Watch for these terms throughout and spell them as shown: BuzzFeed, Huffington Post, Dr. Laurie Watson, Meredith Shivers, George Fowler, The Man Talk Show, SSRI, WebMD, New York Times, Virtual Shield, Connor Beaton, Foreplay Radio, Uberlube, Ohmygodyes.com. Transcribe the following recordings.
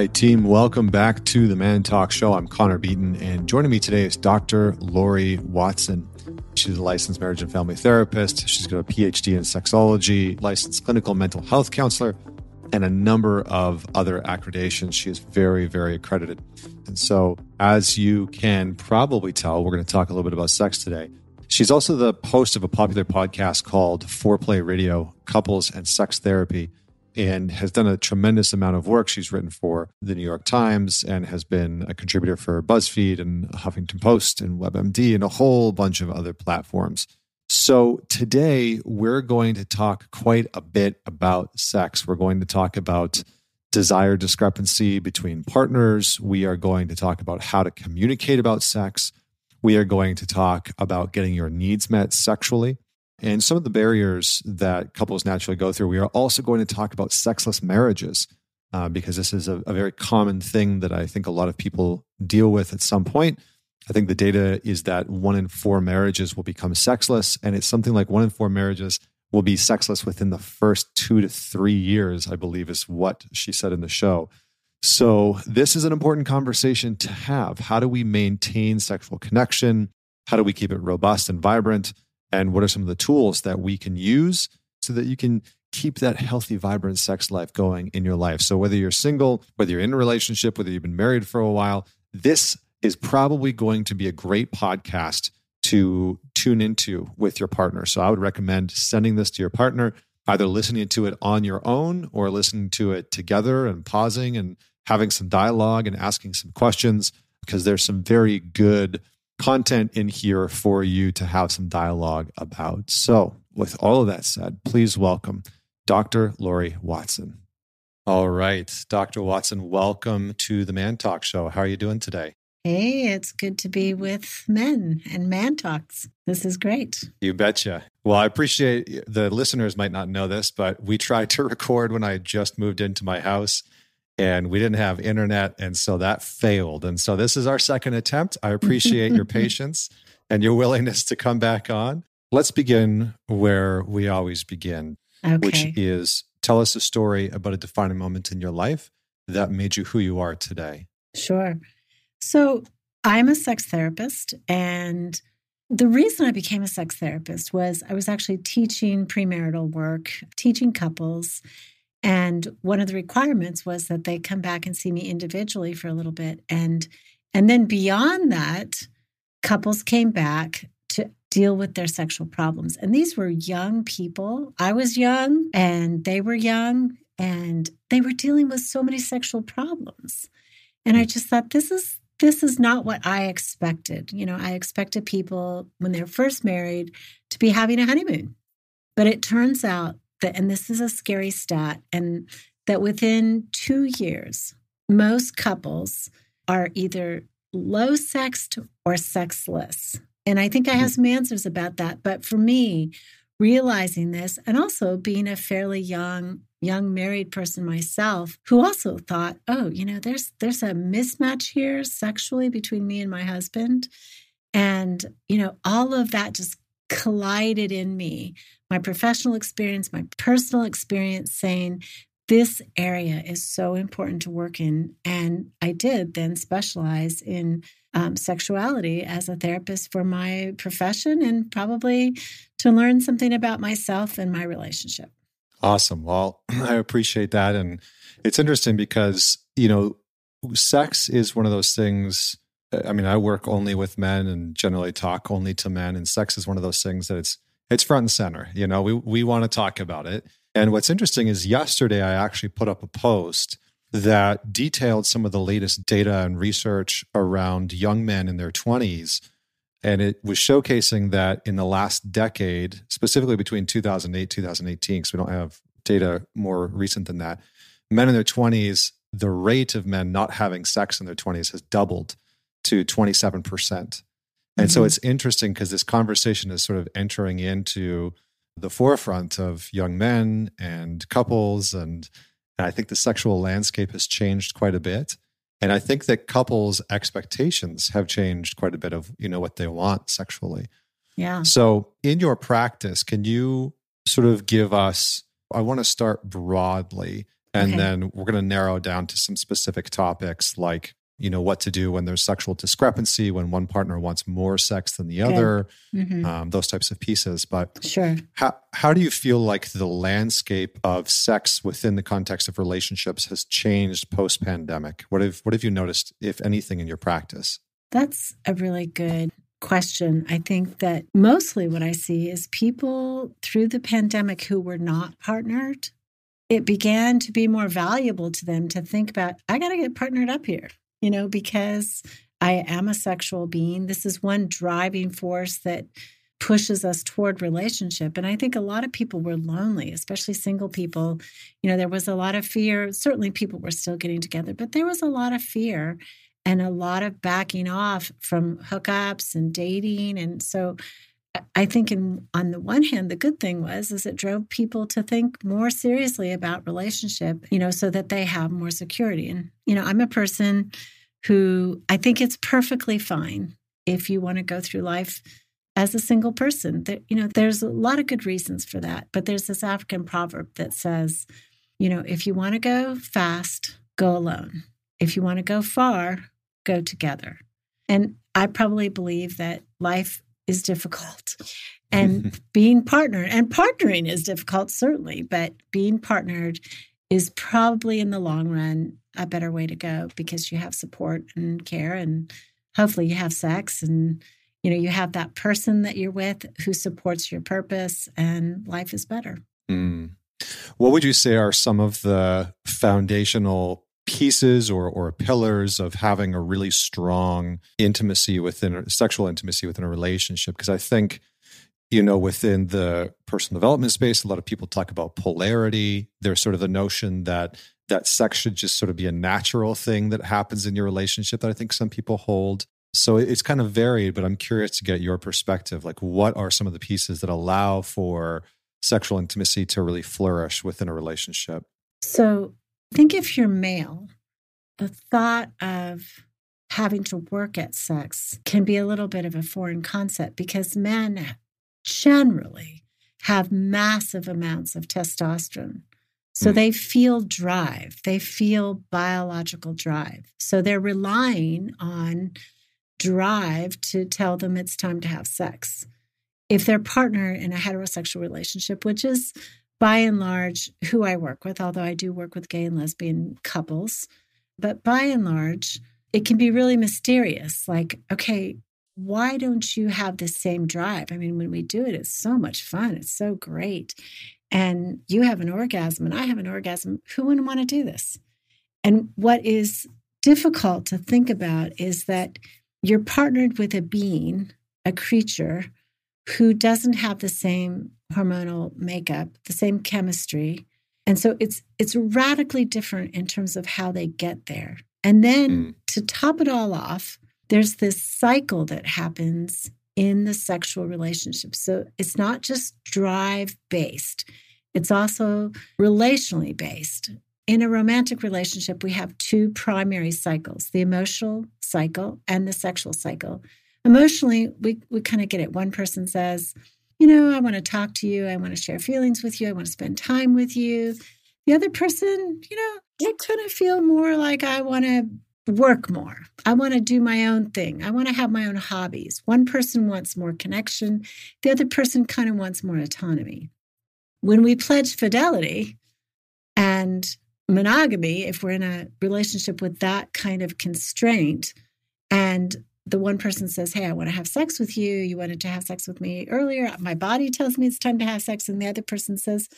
right, team, welcome back to The Man Talk Show. I'm Connor Beaton, and joining me today is Dr. Laurie Watson. She's a licensed marriage and family therapist. She's got a PhD in sexology, licensed clinical mental health counselor, and a number of other accreditations. She is very, very accredited. And so, as you can probably tell, we're going to talk a little bit about sex today. She's also the host of a popular podcast called Foreplay Radio, Couples and Sex Therapy, and has done a tremendous amount of work. She's written for the New York Times and has been a contributor for BuzzFeed and Huffington Post and WebMD and a whole bunch of other platforms. So today we're going to talk quite a bit about sex. We're going to talk about desire discrepancy between partners. We are going to talk about how to communicate about sex. We are going to talk about getting your needs met sexually, and some of the barriers that couples naturally go through. We are also going to talk about sexless marriages because this is a very common thing that I think a lot of people deal with at some point. I think the data is that 1 in 4 marriages will become sexless, and it's something like 1 in 4 marriages will be sexless within the first 2 to 3 years, I believe is what she said in the show. So this is an important conversation to have. How do we maintain sexual connection? How do we keep it robust and vibrant? And what are some of the tools that we can use so that you can keep that healthy, vibrant sex life going in your life? So whether you're single, whether you're in a relationship, whether you've been married for a while, this is probably going to be a great podcast to tune into with your partner. So I would recommend sending this to your partner, either listening to it on your own or listening to it together and pausing and having some dialogue and asking some questions, because there's some very good content in here for you to have some dialogue about. So with all of that said, please welcome Dr. Laurie Watson. All right, Dr. Watson, welcome to the Man Talk Show. How are you doing today? Hey, it's good to be with men and man talks. This is great. You betcha. Well, I appreciate the listeners might not know this, but we tried to record when I just moved into my house, and we didn't have internet, and so that failed. And so this is our second attempt. I appreciate your patience and your willingness to come back on. Let's begin where we always begin, which is tell us a story about a defining moment in your life that made you who you are today. Sure. So I'm a sex therapist, and the reason I became a sex therapist was I was actually teaching premarital work, teaching couples. And one of the requirements was that they come back and see me individually for a little bit. And then beyond that, couples came back to deal with their sexual problems. And these were young people. I was young and they were young, and they were dealing with so many sexual problems. And I just thought, this is not what I expected. You know, I expected people when they're first married to be having a honeymoon. But it turns out that, and this is a scary stat, and that within 2 years, most couples are either low-sexed or sexless. And I think I have some answers about that. But for me, realizing this, and also being a fairly young married person myself, who also thought, oh, you know, there's a mismatch here sexually between me and my husband. And, you know, all of that just collided in me, my professional experience, my personal experience, saying this area is so important to work in. And I did then specialize in sexuality as a therapist for my profession, and probably to learn something about myself and my relationship. Awesome. Well, I appreciate that. And it's interesting because, you know, sex is one of those things. I mean, I work only with men and generally talk only to men, and sex is one of those things that it's front and center. You know, we want to talk about it. And what's interesting is yesterday I actually put up a post that detailed some of the latest data and research around young men in their 20s. And it was showcasing that in the last decade, specifically between 2008, 2018, because we don't have data more recent than that, men in their 20s, the rate of men not having sex in their 20s has doubled to 27%. And so it's interesting because this conversation is sort of entering into the forefront of young men and couples. And I think the sexual landscape has changed quite a bit. And I think that couples' expectations have changed quite a bit of, you know, what they want sexually. Yeah. So in your practice, can you sort of give us, I want to start broadly, And then we're going to narrow down to some specific topics like, you know, what to do when there's sexual discrepancy, when one partner wants more sex than the other, those types of pieces. But how do you feel like the landscape of sex within the context of relationships has changed post-pandemic? What have you noticed, if anything, in your practice? That's a really good question. I think that mostly what I see is people through the pandemic who were not partnered, it began to be more valuable to them to think about, I got to get partnered up here, you know, because I am a sexual being. This is one driving force that pushes us toward relationship. And I think a lot of people were lonely, especially single people. You know, there was a lot of fear. Certainly people were still getting together, but there was a lot of fear and a lot of backing off from hookups and dating. And so I think on the one hand, the good thing is it drove people to think more seriously about relationship, you know, so that they have more security. And, you know, I'm a person who I think it's perfectly fine if you want to go through life as a single person. You know, there's a lot of good reasons for that. But there's this African proverb that says, you know, if you want to go fast, go alone. If you want to go far, go together. And I probably believe that life is difficult. And partnering is difficult, certainly, but being partnered is probably in the long run a better way to go because you have support and care and hopefully you have sex and, you know, you have that person that you're with who supports your purpose and life is better. Mm. What would you say are some of the foundational pieces or pillars of having a really strong sexual intimacy within a relationship? Because I think, you know, within the personal development space, a lot of people talk about polarity. There's sort of the notion that sex should just sort of be a natural thing that happens in your relationship that I think some people hold. So it's kind of varied, but I'm curious to get your perspective. Like, what are some of the pieces that allow for sexual intimacy to really flourish within a relationship? So I think if you're male, the thought of having to work at sex can be a little bit of a foreign concept because men generally have massive amounts of testosterone. So they feel drive. They feel biological drive. So they're relying on drive to tell them it's time to have sex. If their partner in a heterosexual relationship, which is by and large, who I work with, although I do work with gay and lesbian couples, but by and large, it can be really mysterious. Like, okay, why don't you have the same drive? I mean, when we do it, it's so much fun. It's so great. And you have an orgasm and I have an orgasm. Who wouldn't want to do this? And what is difficult to think about is that you're partnered with a being, a creature, who doesn't have the same hormonal makeup, the same chemistry. And so it's radically different in terms of how they get there. And then to top it all off, there's this cycle that happens in the sexual relationship. So it's not just drive-based. It's also relationally based. In a romantic relationship, we have two primary cycles, the emotional cycle and the sexual cycle. Emotionally, we kind of get it. One person says, you know, I want to talk to you. I want to share feelings with you. I want to spend time with you. The other person, you know, they kind of feel more like I want to work more. I want to do my own thing. I want to have my own hobbies. One person wants more connection. The other person kind of wants more autonomy. When we pledge fidelity and monogamy, if we're in a relationship with that kind of constraint and the one person says, hey, I want to have sex with you. You wanted to have sex with me earlier. My body tells me it's time to have sex. And the other person says,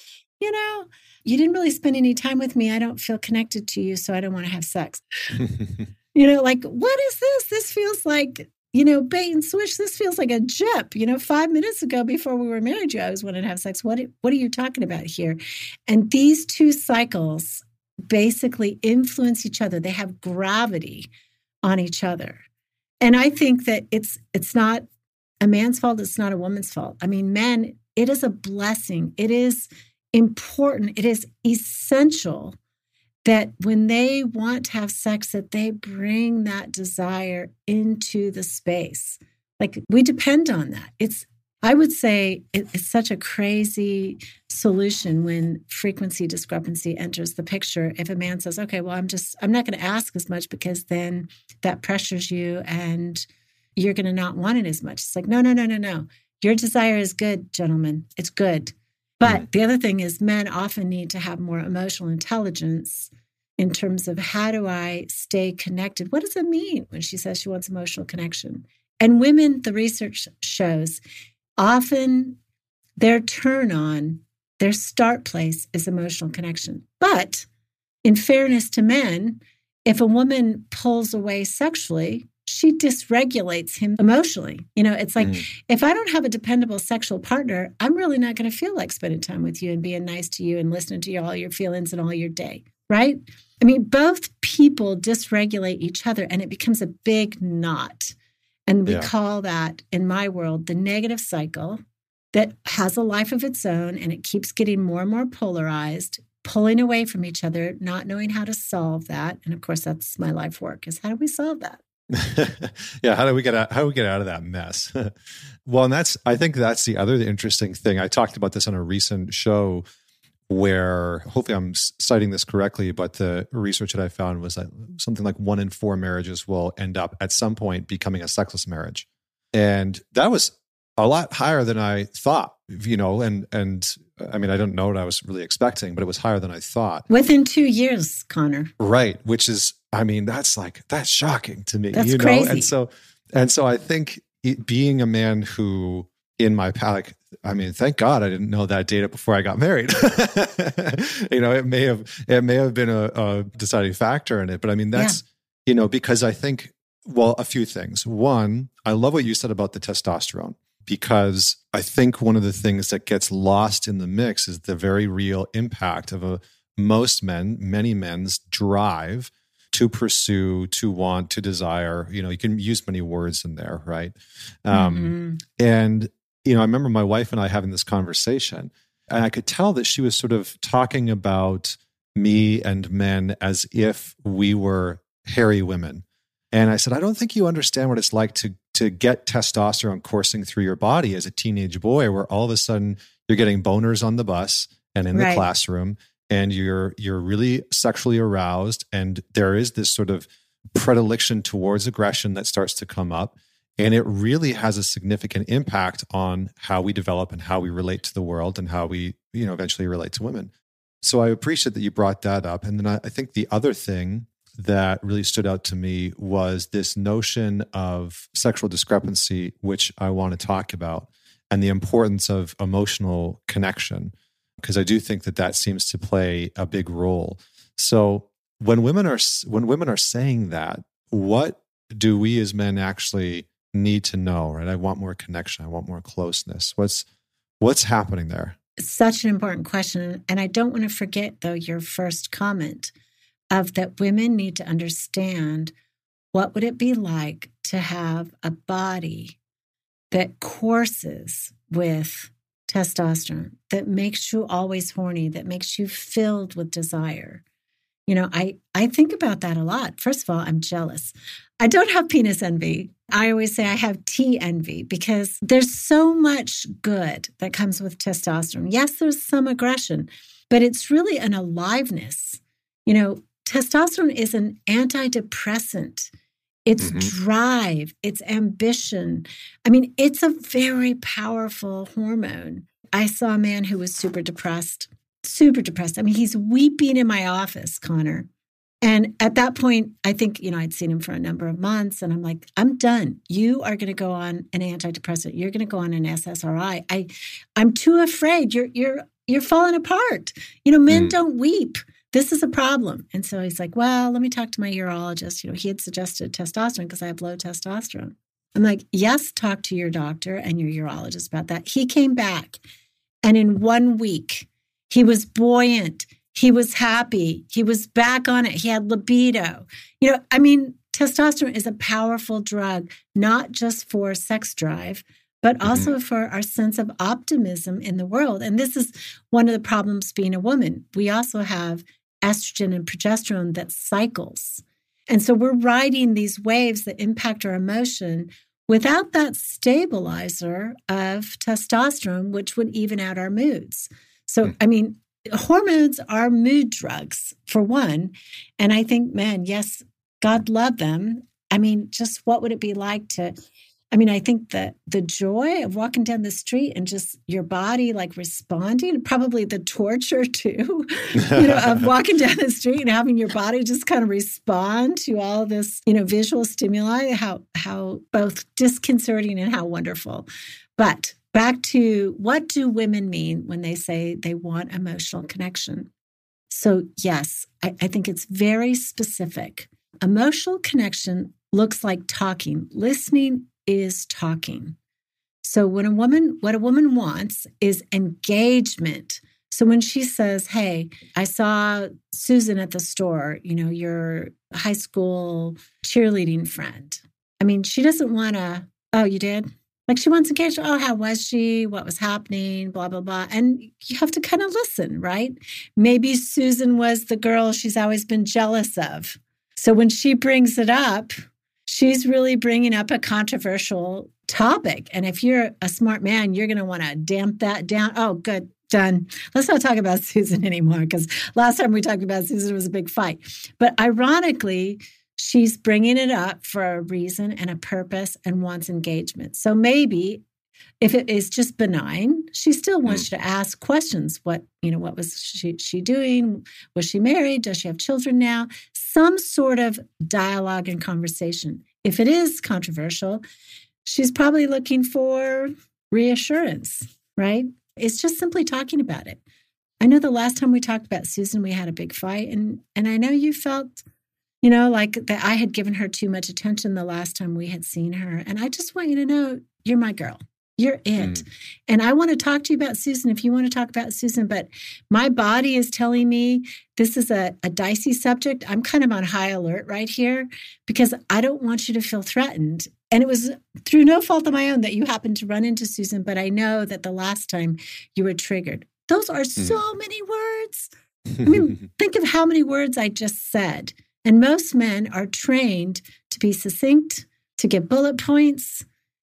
you know, you didn't really spend any time with me. I don't feel connected to you, so I don't want to have sex. You know, like, what is this? This feels like, you know, bait and switch. This feels like a jip. You know, 5 minutes ago before we were married, you always wanted to have sex. What are you talking about here? And these two cycles basically influence each other. They have gravity on each other. And I think that it's not a man's fault. It's not a woman's fault. I mean, men, it is a blessing. It is important. It is essential that when they want to have sex, that they bring that desire into the space. Like, we depend on that. It's I would say it's such a crazy solution when frequency discrepancy enters the picture. If a man says, okay, well, I'm not going to ask as much because then that pressures you and you're going to not want it as much. It's like, no. Your desire is good, gentlemen. It's good. But the other thing is men often need to have more emotional intelligence in terms of how do I stay connected? What does it mean when she says she wants emotional connection? And women, the research shows, often their turn on, their start place is emotional connection. But in fairness to men, if a woman pulls away sexually, she dysregulates him emotionally. You know, it's like, if I don't have a dependable sexual partner, I'm really not going to feel like spending time with you and being nice to you and listening to all your feelings and all your day, right? I mean, both people dysregulate each other and it becomes a big knot. And we call that, in my world, the negative cycle that has a life of its own, and it keeps getting more and more polarized, pulling away from each other, not knowing how to solve that. And of course, that's my life work, is how do we solve that? How do we get out of that mess? Well, and I think that's the other interesting thing. I talked about this on a recent show where, hopefully I'm citing this correctly, but the research that I found was that something like 1 in 4 marriages will end up at some point becoming a sexless marriage. And that was a lot higher than I thought, you know, and I mean, I don't know what I was really expecting, but it was higher than I thought. Within 2 years, Connor. Right. Which is, I mean, that's shocking to me. That's crazy. Know? And so I think being a man who, in my palate, I mean, thank God I didn't know that data before I got married. You know, it may have been a deciding factor in it, but I mean, that's, you know, because I think, well, a few things. One, I love what you said about the testosterone, because I think one of the things that gets lost in the mix is the very real impact of many men's drive to pursue, to want, to desire. You know, you can use many words in there, right? And, you know, I remember my wife and I having this conversation, and I could tell that she was sort of talking about me and men as if we were hairy women. And I said, I don't think you understand what it's like to get testosterone coursing through your body as a teenage boy, where all of a sudden you're getting boners on the bus and in the classroom, and you're really sexually aroused, and there is this sort of predilection towards aggression that starts to come up, and it really has a significant impact on how we develop and how we relate to the world and how we, you know, eventually relate to women. So I appreciate that you brought that up. And then I think the other thing that really stood out to me was this notion of sexual discrepancy, which I want to talk about, and the importance of emotional connection, because I do think that that seems to play a big role. So when women are saying that, what do we as men actually need to know? Right? I want more connection. I want more closeness. What's happening there? It's such an important question. And I don't want to forget, though, your first comment of that women need to understand what would it be like to have a body that courses with testosterone, that makes you always horny, that makes you filled with desire. You know, I think about that a lot. First of all, I'm jealous. I don't have penis envy. I always say I have T envy, because there's so much good that comes with testosterone. Yes, there's some aggression, but it's really an aliveness. You know, testosterone is an antidepressant. It's drive, it's ambition. I mean, it's a very powerful hormone. I saw a man who was super depressed. I mean, he's weeping in my office, Connor. And at that point, I think, you know, I'd seen him for a number of months, and I'm like, I'm done. You are going to go on an antidepressant. You're going to go on an SSRI. I'm too afraid. You're falling apart. You know, men don't weep. This is a problem. And so he's like, well, let me talk to my urologist. You know, he had suggested testosterone because I have low testosterone. I'm like, yes, talk to your doctor and your urologist about that. He came back, and in 1 week, he was buoyant. He was happy. He was back on it. He had libido. You know, I mean, testosterone is a powerful drug, not just for sex drive, but also for our sense of optimism in the world. And this is one of the problems being a woman. We also have estrogen and progesterone that cycles. And so we're riding these waves that impact our emotion without that stabilizer of testosterone, which would even out our moods. So, I mean, hormones are mood drugs, for one. And I think men, yes, God love them. I mean, just what would it be like to... I mean, I think that the joy of walking down the street and just your body like responding, probably the torture too, you know, of walking down the street and having your body just kind of respond to all this, you know, visual stimuli, how both disconcerting and how wonderful. But back to what do women mean when they say they want emotional connection? So yes, I think it's very specific. Emotional connection looks like talking, listening, is talking. So what a woman wants is engagement. So when she says, hey, I saw Susan at the store, you know, your high school cheerleading friend. I mean, she doesn't want to, oh, you did? Like she wants engagement. Oh, how was she? What was happening? Blah, blah, blah. And you have to kind of listen, right? Maybe Susan was the girl she's always been jealous of. So when she brings it up, she's really bringing up a controversial topic. And if you're a smart man, you're going to want to damp that down. Oh, good. Done. Let's not talk about Susan anymore because last time we talked about Susan, it was a big fight. But ironically, she's bringing it up for a reason and a purpose and wants engagement. So maybe if it is just benign, she still wants you to ask questions. What, you know, what was she doing? Was she married? Does she have children now? Some sort of dialogue and conversation. If it is controversial, she's probably looking for reassurance, right? It's just simply talking about it. I know the last time we talked about Susan, we had a big fight. And I know you felt, you know, like that I had given her too much attention the last time we had seen her. And I just want you to know, you're my girl. You're it. And I want to talk to you about Susan if you want to talk about Susan, but my body is telling me this is a dicey subject. I'm kind of on high alert right here because I don't want you to feel threatened. And it was through no fault of my own that you happened to run into Susan, but I know that the last time you were triggered. Those are so many words. I mean, think of how many words I just said. And most men are trained to be succinct, to give bullet points,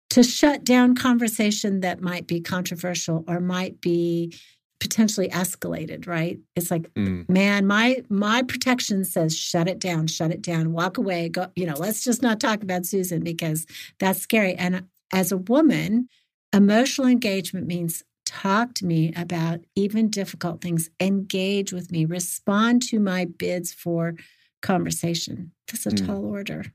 to shut down conversation that might be controversial or might be potentially escalated, right? It's like, man, my protection says, shut it down, walk away, go, you know, let's just not talk about Susan because that's scary. And as a woman, emotional engagement means talk to me about even difficult things, engage with me, respond to my bids for conversation. That's a tall order.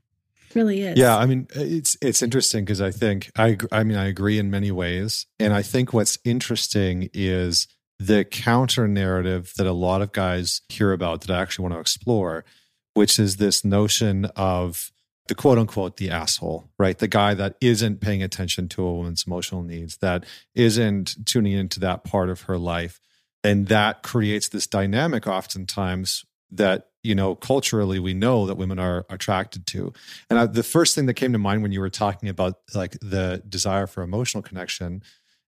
Really is. Yeah, I mean, it's interesting because I think, I agree in many ways. And I think what's interesting is the counter narrative that a lot of guys hear about that I actually want to explore, which is this notion of the quote unquote, the asshole, right? The guy that isn't paying attention to a woman's emotional needs, that isn't tuning into that part of her life. And that creates this dynamic oftentimes that, you know, culturally, we know that women are attracted to. And the first thing that came to mind when you were talking about like the desire for emotional connection,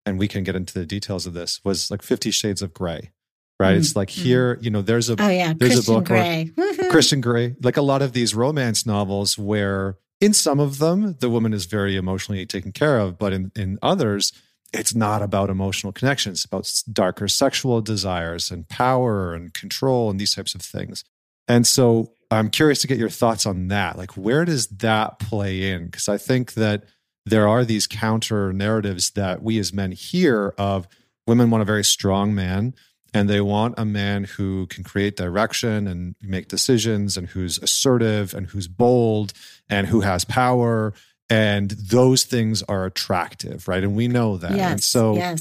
and we can get into the details of this, was like 50 Shades of Grey, right? It's like here, you know, there's Christian a book, Grey. Christian Grey, like a lot of these romance novels where in some of them, the woman is very emotionally taken care of, but in others, it's not about emotional connections. It's about darker sexual desires and power and control and these types of things. And so I'm curious to get your thoughts on that. Like, where does that play in? Because I think that there are these counter narratives that we as men hear of women want a very strong man, and they want a man who can create direction and make decisions and who's assertive and who's bold and who has power. And those things are attractive, right? And we know that. Yes, and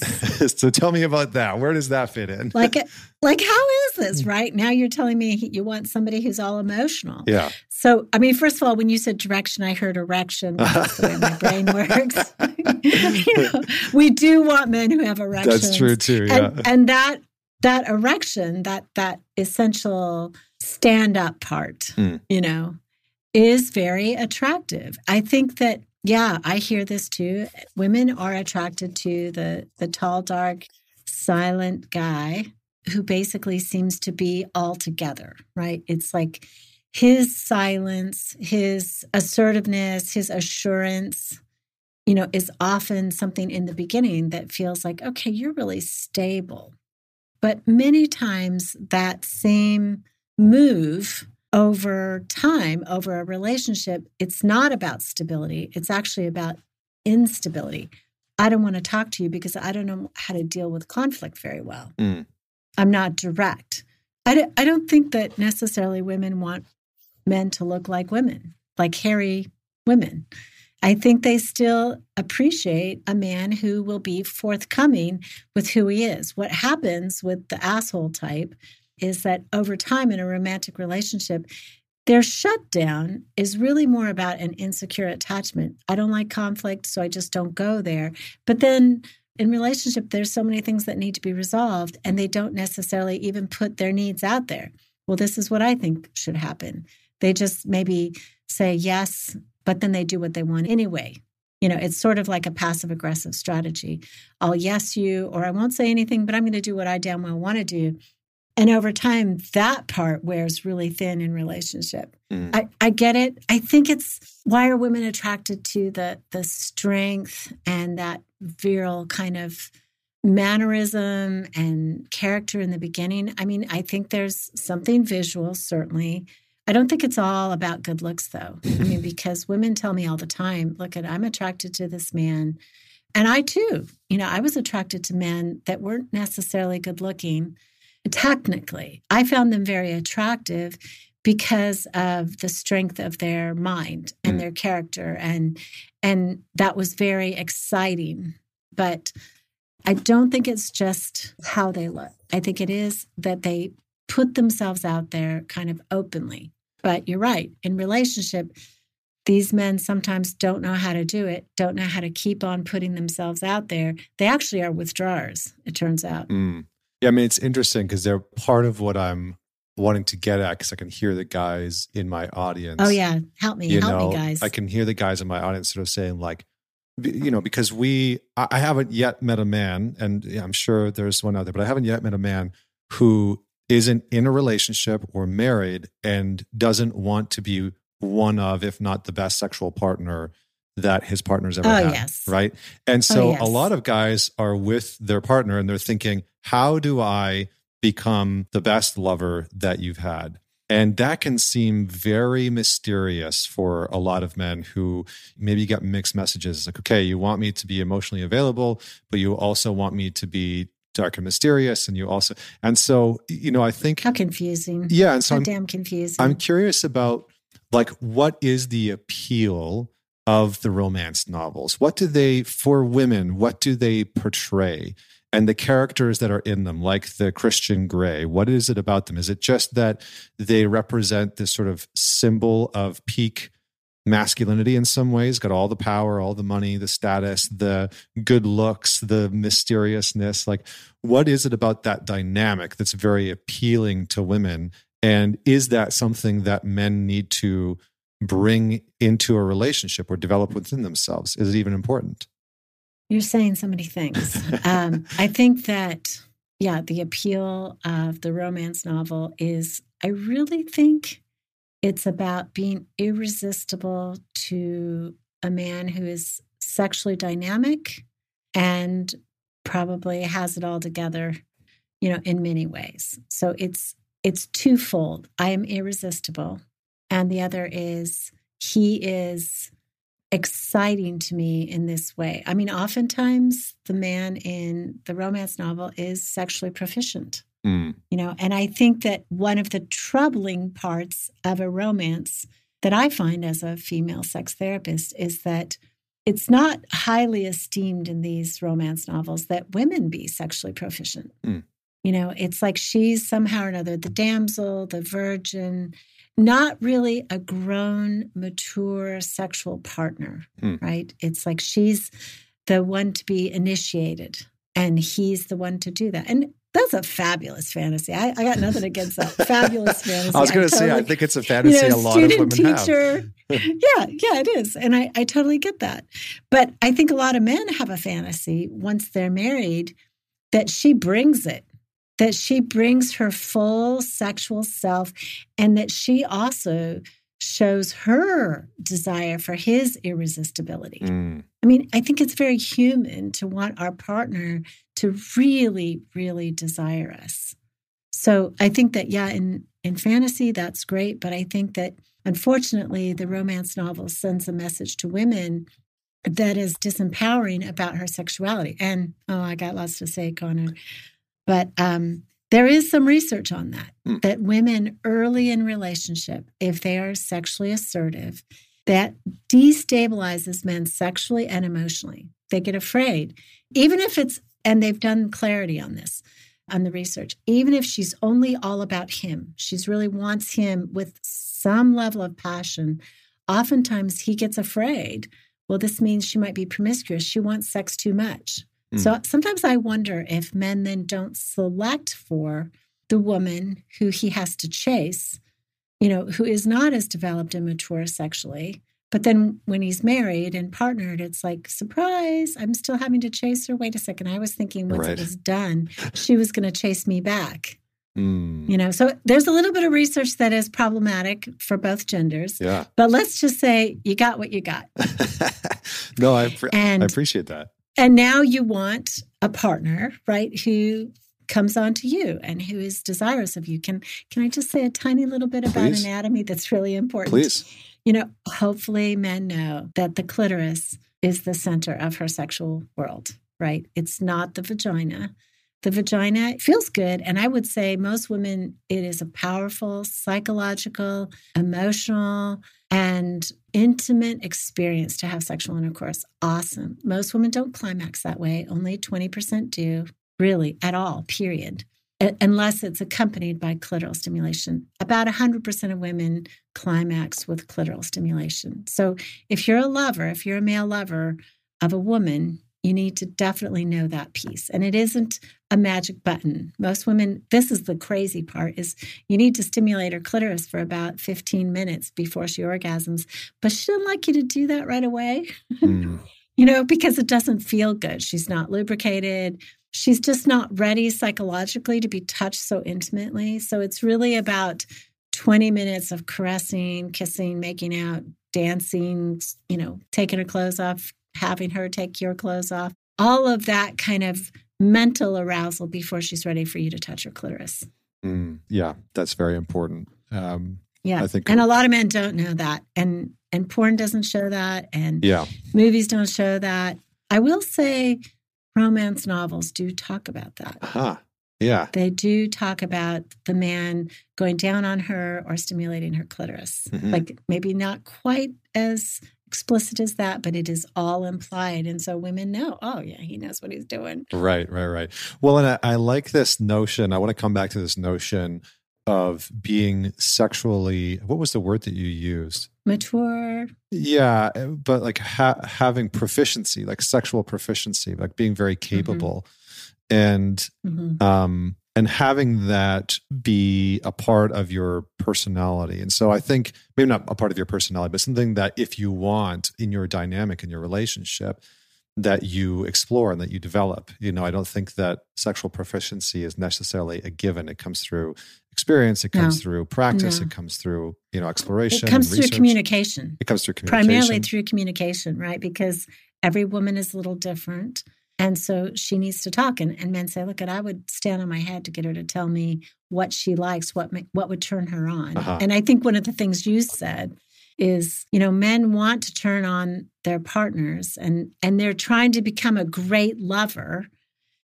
so, so tell me about that. Where does that fit in? Like, how is this, right? Now you're telling me you want somebody who's all emotional. Yeah. So, I mean, first of all, when you said direction, I heard erection. That's the way my brain works. You know, we do want men who have erections. That's true too, yeah. And that erection, that essential stand-up part, you know, is very attractive. I think that, yeah, I hear this too. Women are attracted to the tall, dark, silent guy who basically seems to be all together, right? It's like his silence, his assertiveness, his assurance, you know, is often something in the beginning that feels like, okay, you're really stable. But many times that same move over time, over a relationship, it's not about stability. It's actually about instability. I don't want to talk to you because I don't know how to deal with conflict very well. Mm. I'm not direct. I don't think that necessarily women want men to look like women, like hairy women. I think they still appreciate a man who will be forthcoming with who he is. What happens with the asshole type is that over time in a romantic relationship, their shutdown is really more about an insecure attachment. I don't like conflict, so I just don't go there. But then in relationship, there's so many things that need to be resolved, and they don't necessarily even put their needs out there. Well, this is what I think should happen. They just maybe say yes, but then they do what they want anyway. You know, it's sort of like a passive-aggressive strategy. I'll yes you, or I won't say anything, but I'm going to do what I damn well want to do. And over time, that part wears really thin in relationship. Mm. I get it. I think it's why are women attracted to the strength and that virile kind of mannerism and character in the beginning? I mean, I think there's something visual, certainly. I don't think it's all about good looks, though. I mean, because women tell me all the time, look, I'm attracted to this man. And I, too, you know, I was attracted to men that weren't necessarily good looking. Technically, I found them very attractive because of the strength of their mind and their character. And that was very exciting. But I don't think it's just how they look. I think it is that they put themselves out there kind of openly. But you're right. In relationship, these men sometimes don't know how to do it, don't know how to keep on putting themselves out there. They actually are withdrawers, it turns out. Mm. Yeah, I mean, it's interesting because they're part of what I'm wanting to get at because I can hear the guys in my audience. Oh, yeah. Help me, guys. I can hear the guys in my audience sort of saying like, you know, because I haven't yet met a man, and I'm sure there's one out there, but I haven't yet met a man who isn't in a relationship or married and doesn't want to be one of, if not the best sexual partner that his partner's ever had, yes. Right? And so a lot of guys are with their partner and they're thinking, how do I become the best lover that you've had? And that can seem very mysterious for a lot of men who maybe get mixed messages. It's like, okay, you want me to be emotionally available, but you also want me to be dark and mysterious. And you also, and so, you know, I think. How confusing. Yeah. And so damn confusing. I'm curious about like, what is the appeal of the romance novels? What do they, for women, what do they portray? And the characters that are in them, like the Christian Grey, what is it about them? Is it just that they represent this sort of symbol of peak masculinity in some ways? Got all the power, all the money, the status, the good looks, the mysteriousness. Like, what is it about that dynamic that's very appealing to women? And is that something that men need to bring into a relationship or develop within themselves? Is it even important? You're saying so many things. I think that, yeah, the appeal of the romance novel is, I really think it's about being irresistible to a man who is sexually dynamic and probably has it all together, you know, in many ways. So it's twofold. I am irresistible. And the other is he is exciting to me in this way. I mean, oftentimes the man in the romance novel is sexually proficient, you know, and I think that one of the troubling parts of a romance that I find as a female sex therapist is that it's not highly esteemed in these romance novels that women be sexually proficient. Mm. You know, it's like she's somehow or another the damsel, the virgin, not really a grown, mature sexual partner, right? It's like she's the one to be initiated and he's the one to do that. And that's a fabulous fantasy. I got nothing against that. Fabulous fantasy. I was going to say, I think it's a fantasy, you know, a lot of women teacher, have. yeah, it is. And I totally get that. But I think a lot of men have a fantasy once they're married that she brings it, that she brings her full sexual self, and that she also shows her desire for his irresistibility. Mm. I mean, I think it's very human to want our partner to really, really desire us. So I think that, yeah, in fantasy, that's great. But I think that, unfortunately, the romance novel sends a message to women that is disempowering about her sexuality. And, oh, I got lots to say, Connor. But there is some research on that, that women early in relationship, if they are sexually assertive, that destabilizes men sexually and emotionally. They get afraid, even if it's, and they've done clarity on this, on the research, even if she's only all about him, she's really wants him with some level of passion. Oftentimes he gets afraid. Well, this means she might be promiscuous. She wants sex too much. So sometimes I wonder if men then don't select for the woman who he has to chase, you know, who is not as developed and mature sexually. But then when he's married and partnered, it's like, surprise, I'm still having to chase her. Wait a second. I was thinking once it was done, she was going to chase me back. You know, so there's a little bit of research that is problematic for both genders. Yeah. But let's just say you got what you got. No, I appreciate that. And now you want a partner, right, who comes on to you and who is desirous of you. Can I just say a tiny little bit about anatomy that's really important? Please. You know, hopefully men know that the clitoris is the center of her sexual world, right? It's not the vagina. The vagina feels good. And I would say most women, it is a powerful psychological, emotional, and intimate experience to have sexual intercourse. Awesome. Most women don't climax that way. Only 20% do, really, at all, period. Unless it's accompanied by clitoral stimulation. About 100% of women climax with clitoral stimulation. So if you're a lover, if you're a male lover of a woman, you need to definitely know that piece. And it isn't a magic button. Most women, this is the crazy part, is you need to stimulate her clitoris for about 15 minutes before she orgasms. But she doesn't like you to do that right away, you know, because it doesn't feel good. She's not lubricated. She's just not ready psychologically to be touched so intimately. So it's really about 20 minutes of caressing, kissing, making out, dancing, you know, taking her clothes off, having her take your clothes off, all of that kind of mental arousal before she's ready for you to touch her clitoris. Yeah, that's very important. Yeah, I think, and a lot of men don't know that. And porn doesn't show that. And movies don't show that. I will say, romance novels do talk about that. Yeah. They do talk about the man going down on her or stimulating her clitoris. Like maybe not quite as explicit as that, but it is all implied. And so women know, oh yeah, he knows what he's doing. Right. Well, and I like this notion. I want to come back to this notion of being sexually, what was the word that you used? Mature. Yeah, but like having proficiency, like sexual proficiency, like being very capable and having that be a part of your personality. And so I think, maybe not a part of your personality, but something that if you want in your dynamic, in your relationship, that you explore and that you develop. You know, I don't think that sexual proficiency is necessarily a given. It comes through experience. It comes through practice. It comes through, you know, exploration. It comes through research. Communication. It comes through communication. Primarily through communication, right? Because every woman is a little different. And so she needs to talk. And men say, look, I would stand on my head to get her to tell me what she likes, what would turn her on. And I think one of the things you said is, you know, men want to turn on their partners and they're trying to become a great lover.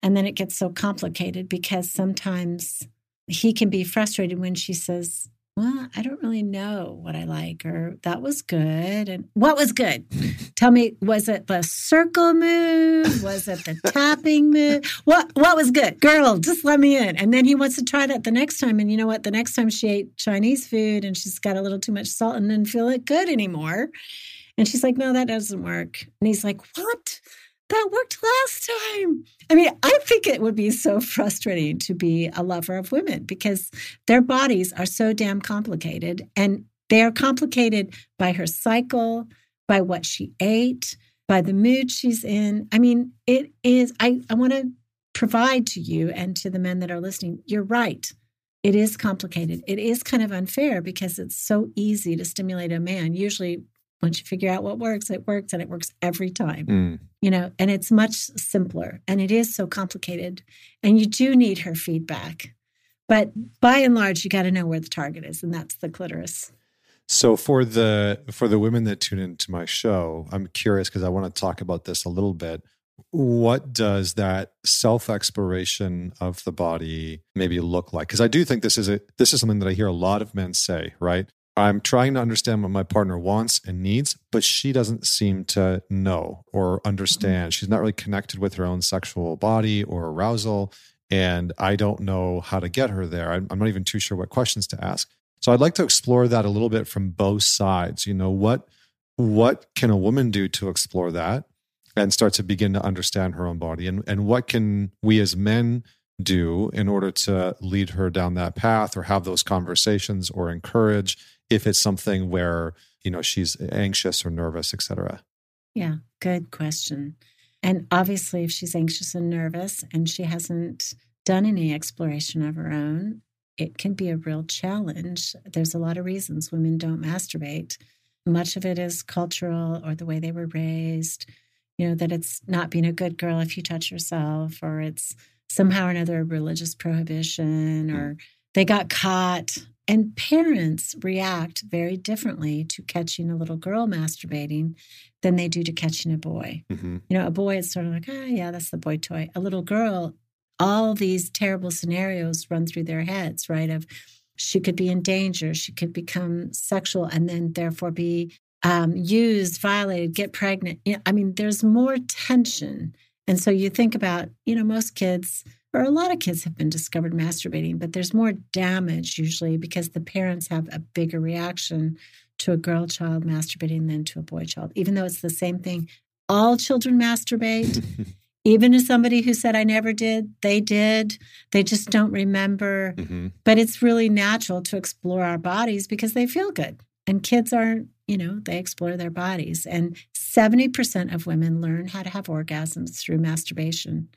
And then it gets so complicated because sometimes he can be frustrated when she says, well, I don't really know what I like, or that was good. And what was good? Tell me, was it the circle move? Was it the tapping move? What was good? Girl, just let me in. And then he wants to try that the next time. And you know what? The next time she ate Chinese food and she's got a little too much salt and didn't feel it good anymore. And she's like, no, that doesn't work. And he's like, what? That worked last time. I mean, I think it would be so frustrating to be a lover of women because their bodies are so damn complicated, and they are complicated by her cycle, by what she ate, by the mood she's in. I mean, it is, I want to provide to you and to the men that are listening, you're right. It is complicated. It is kind of unfair because it's so easy to stimulate a man, usually Once you figure out what works, it works, and it works every time, you know, and it's much simpler, and it is so complicated, and you do need her feedback. But by and large, you got to know where the target is, and that's the clitoris. So for the women that tune into my show, I'm curious because I want to talk about this a little bit. What does that self-exploration of the body maybe look like? Because I do think this is something that I hear a lot of men say, right? I'm trying to understand what my partner wants and needs, but she doesn't seem to know or understand. She's not really connected with her own sexual body or arousal, and I don't know how to get her there. I'm not even too sure what questions to ask. So I'd like to explore that a little bit from both sides. You know, what can a woman do to explore that and start to begin to understand her own body? And what can we as men do in order to lead her down that path or have those conversations or encourage if it's something where, you know, she's anxious or nervous, et cetera? Yeah, good question. And obviously, if she's anxious and nervous and she hasn't done any exploration of her own, it can be a real challenge. There's a lot of reasons women don't masturbate. Much of it is cultural or the way they were raised, you know, that it's not being a good girl if you touch yourself, or it's somehow or another a religious prohibition, or they got caught. And parents react very differently to catching a little girl masturbating than they do to catching a boy. Mm-hmm. You know, a boy is sort of like, oh, yeah, that's the boy toy. A little girl, all these terrible scenarios run through their heads, right? Of she could be in danger, she could become sexual and then therefore be used, violated, get pregnant. You know, I mean, there's more tension. And so you think about, you know, most kids or a lot of kids have been discovered masturbating, but there's more damage usually because the parents have a bigger reaction to a girl child masturbating than to a boy child, even though it's the same thing. All children masturbate. Even to somebody who said, I never did. They just don't remember. Mm-hmm. But it's really natural to explore our bodies because they feel good. And kids aren't, you know, they explore their bodies. And 70% of women learn how to have orgasms through masturbation.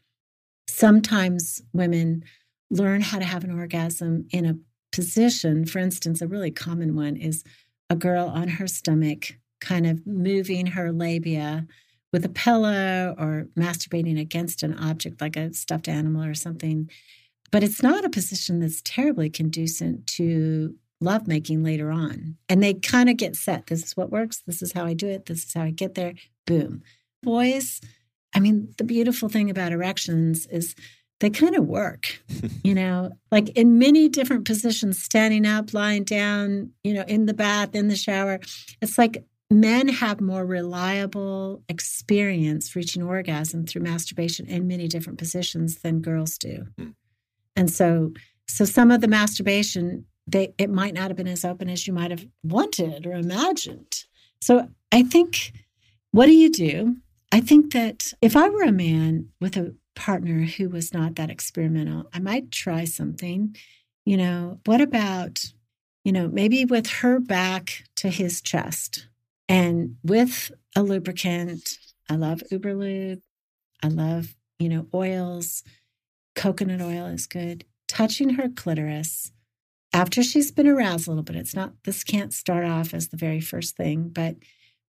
Sometimes women learn how to have an orgasm in a position. For instance, a really common one is a girl on her stomach, kind of moving her labia with a pillow or masturbating against an object like a stuffed animal or something. But it's not a position that's terribly conducive to lovemaking later on. And they kind of get set. This is what works. This is how I do it. This is how I get there. Boom. Boys, I mean, the beautiful thing about erections is they kind of work, you know, like in many different positions, standing up, lying down, you know, in the bath, in the shower. It's like men have more reliable experience reaching orgasm through masturbation in many different positions than girls do. And so some of the masturbation, it might not have been as open as you might have wanted or imagined. So I think, what do you do? I think that if I were a man with a partner who was not that experimental, I might try something. You know, what about, you know, maybe with her back to his chest? And with a lubricant, I love Uberlube. I love, you know, oils. Coconut oil is good. Touching her clitoris after she's been aroused a little bit. It's not, this can't start off as the very first thing, but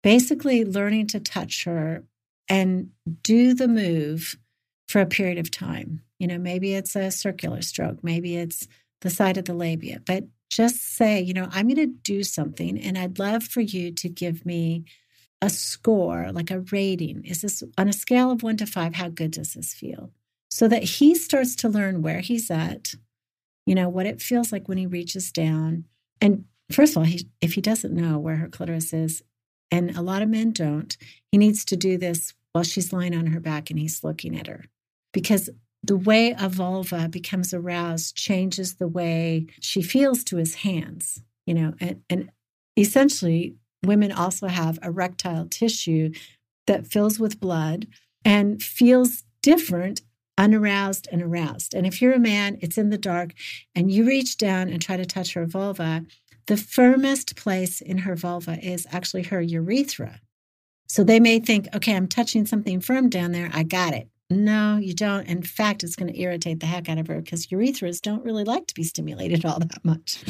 basically learning to touch her and do the move for a period of time. You know, maybe it's a circular stroke. Maybe it's the side of the labia, but just say, you know, I'm going to do something and I'd love for you to give me a score, like a rating. Is this on a scale of 1 to 5, how good does this feel? So that he starts to learn where he's at, you know, what it feels like when he reaches down. And first of all, if he doesn't know where her clitoris is, and a lot of men don't, he needs to do this while she's lying on her back and he's looking at her, because the way a vulva becomes aroused changes the way she feels to his hands, you know, and essentially women also have erectile tissue that fills with blood and feels different, unaroused and aroused. And if you're a man, it's in the dark and you reach down and try to touch her vulva, the firmest place in her vulva is actually her urethra. So they may think, okay, I'm touching something firm down there. I got it. No, you don't. In fact, it's going to irritate the heck out of her because urethras don't really like to be stimulated all that much.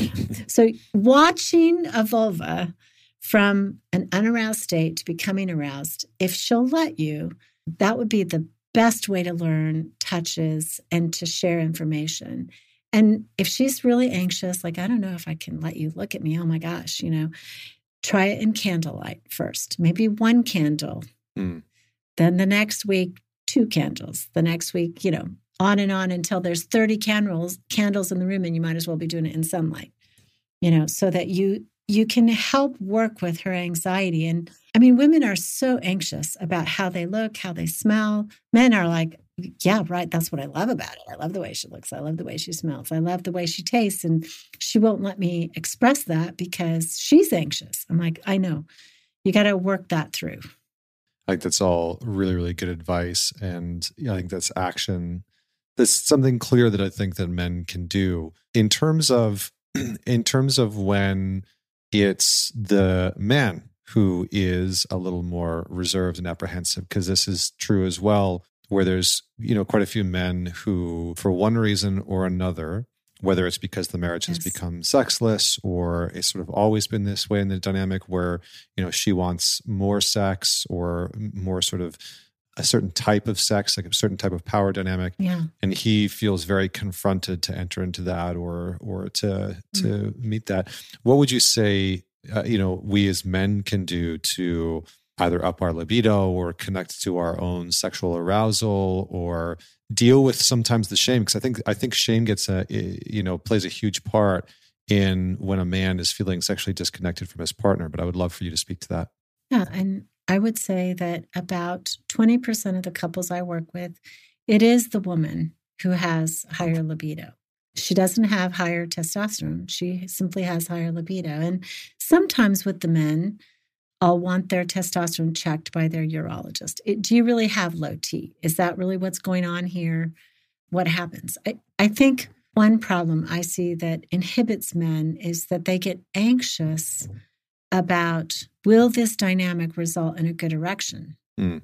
So watching a vulva from an unaroused state to becoming aroused, if she'll let you, that would be the best way to learn touches and to share information. And if she's really anxious, like, I don't know if I can let you look at me, oh my gosh, you know, try it in candlelight first, maybe one candle. Mm. Then the next week, 2 candles. The next week, you know, on and on until there's 30 candles in the room, and you might as well be doing it in sunlight, you know, so that you can help work with her anxiety. And I mean, women are so anxious about how they look, how they smell. Men are like, yeah, right. That's what I love about it. I love the way she looks. I love the way she smells. I love the way she tastes. And she won't let me express that because she's anxious. I'm like, I know. You got to work that through. I think that's all really, really good advice. And I think that's action. That's something clear that I think that men can do in terms of when it's the man who is a little more reserved and apprehensive, because this is true as well, where there's, you know, quite a few men who, for one reason or another, whether it's because the marriage has become sexless or it's sort of always been this way in the dynamic where, you know, she wants more sex or more sort of a certain type of sex, like a certain type of power dynamic. Yeah. And he feels very confronted to enter into that or to meet that. What would you say, you know, we as men can do to either up our libido or connect to our own sexual arousal or deal with sometimes the shame? Because I think shame plays a huge part in when a man is feeling sexually disconnected from his partner. But I would love for you to speak to that. Yeah. And I would say that about 20% of the couples I work with, it is the woman who has higher libido. She doesn't have higher testosterone. She simply has higher libido. And sometimes with the men, I'll want their testosterone checked by their urologist. Do you really have low T? Is that really what's going on here? What happens? I think one problem I see that inhibits men is that they get anxious about, will this dynamic result in a good erection? Mm.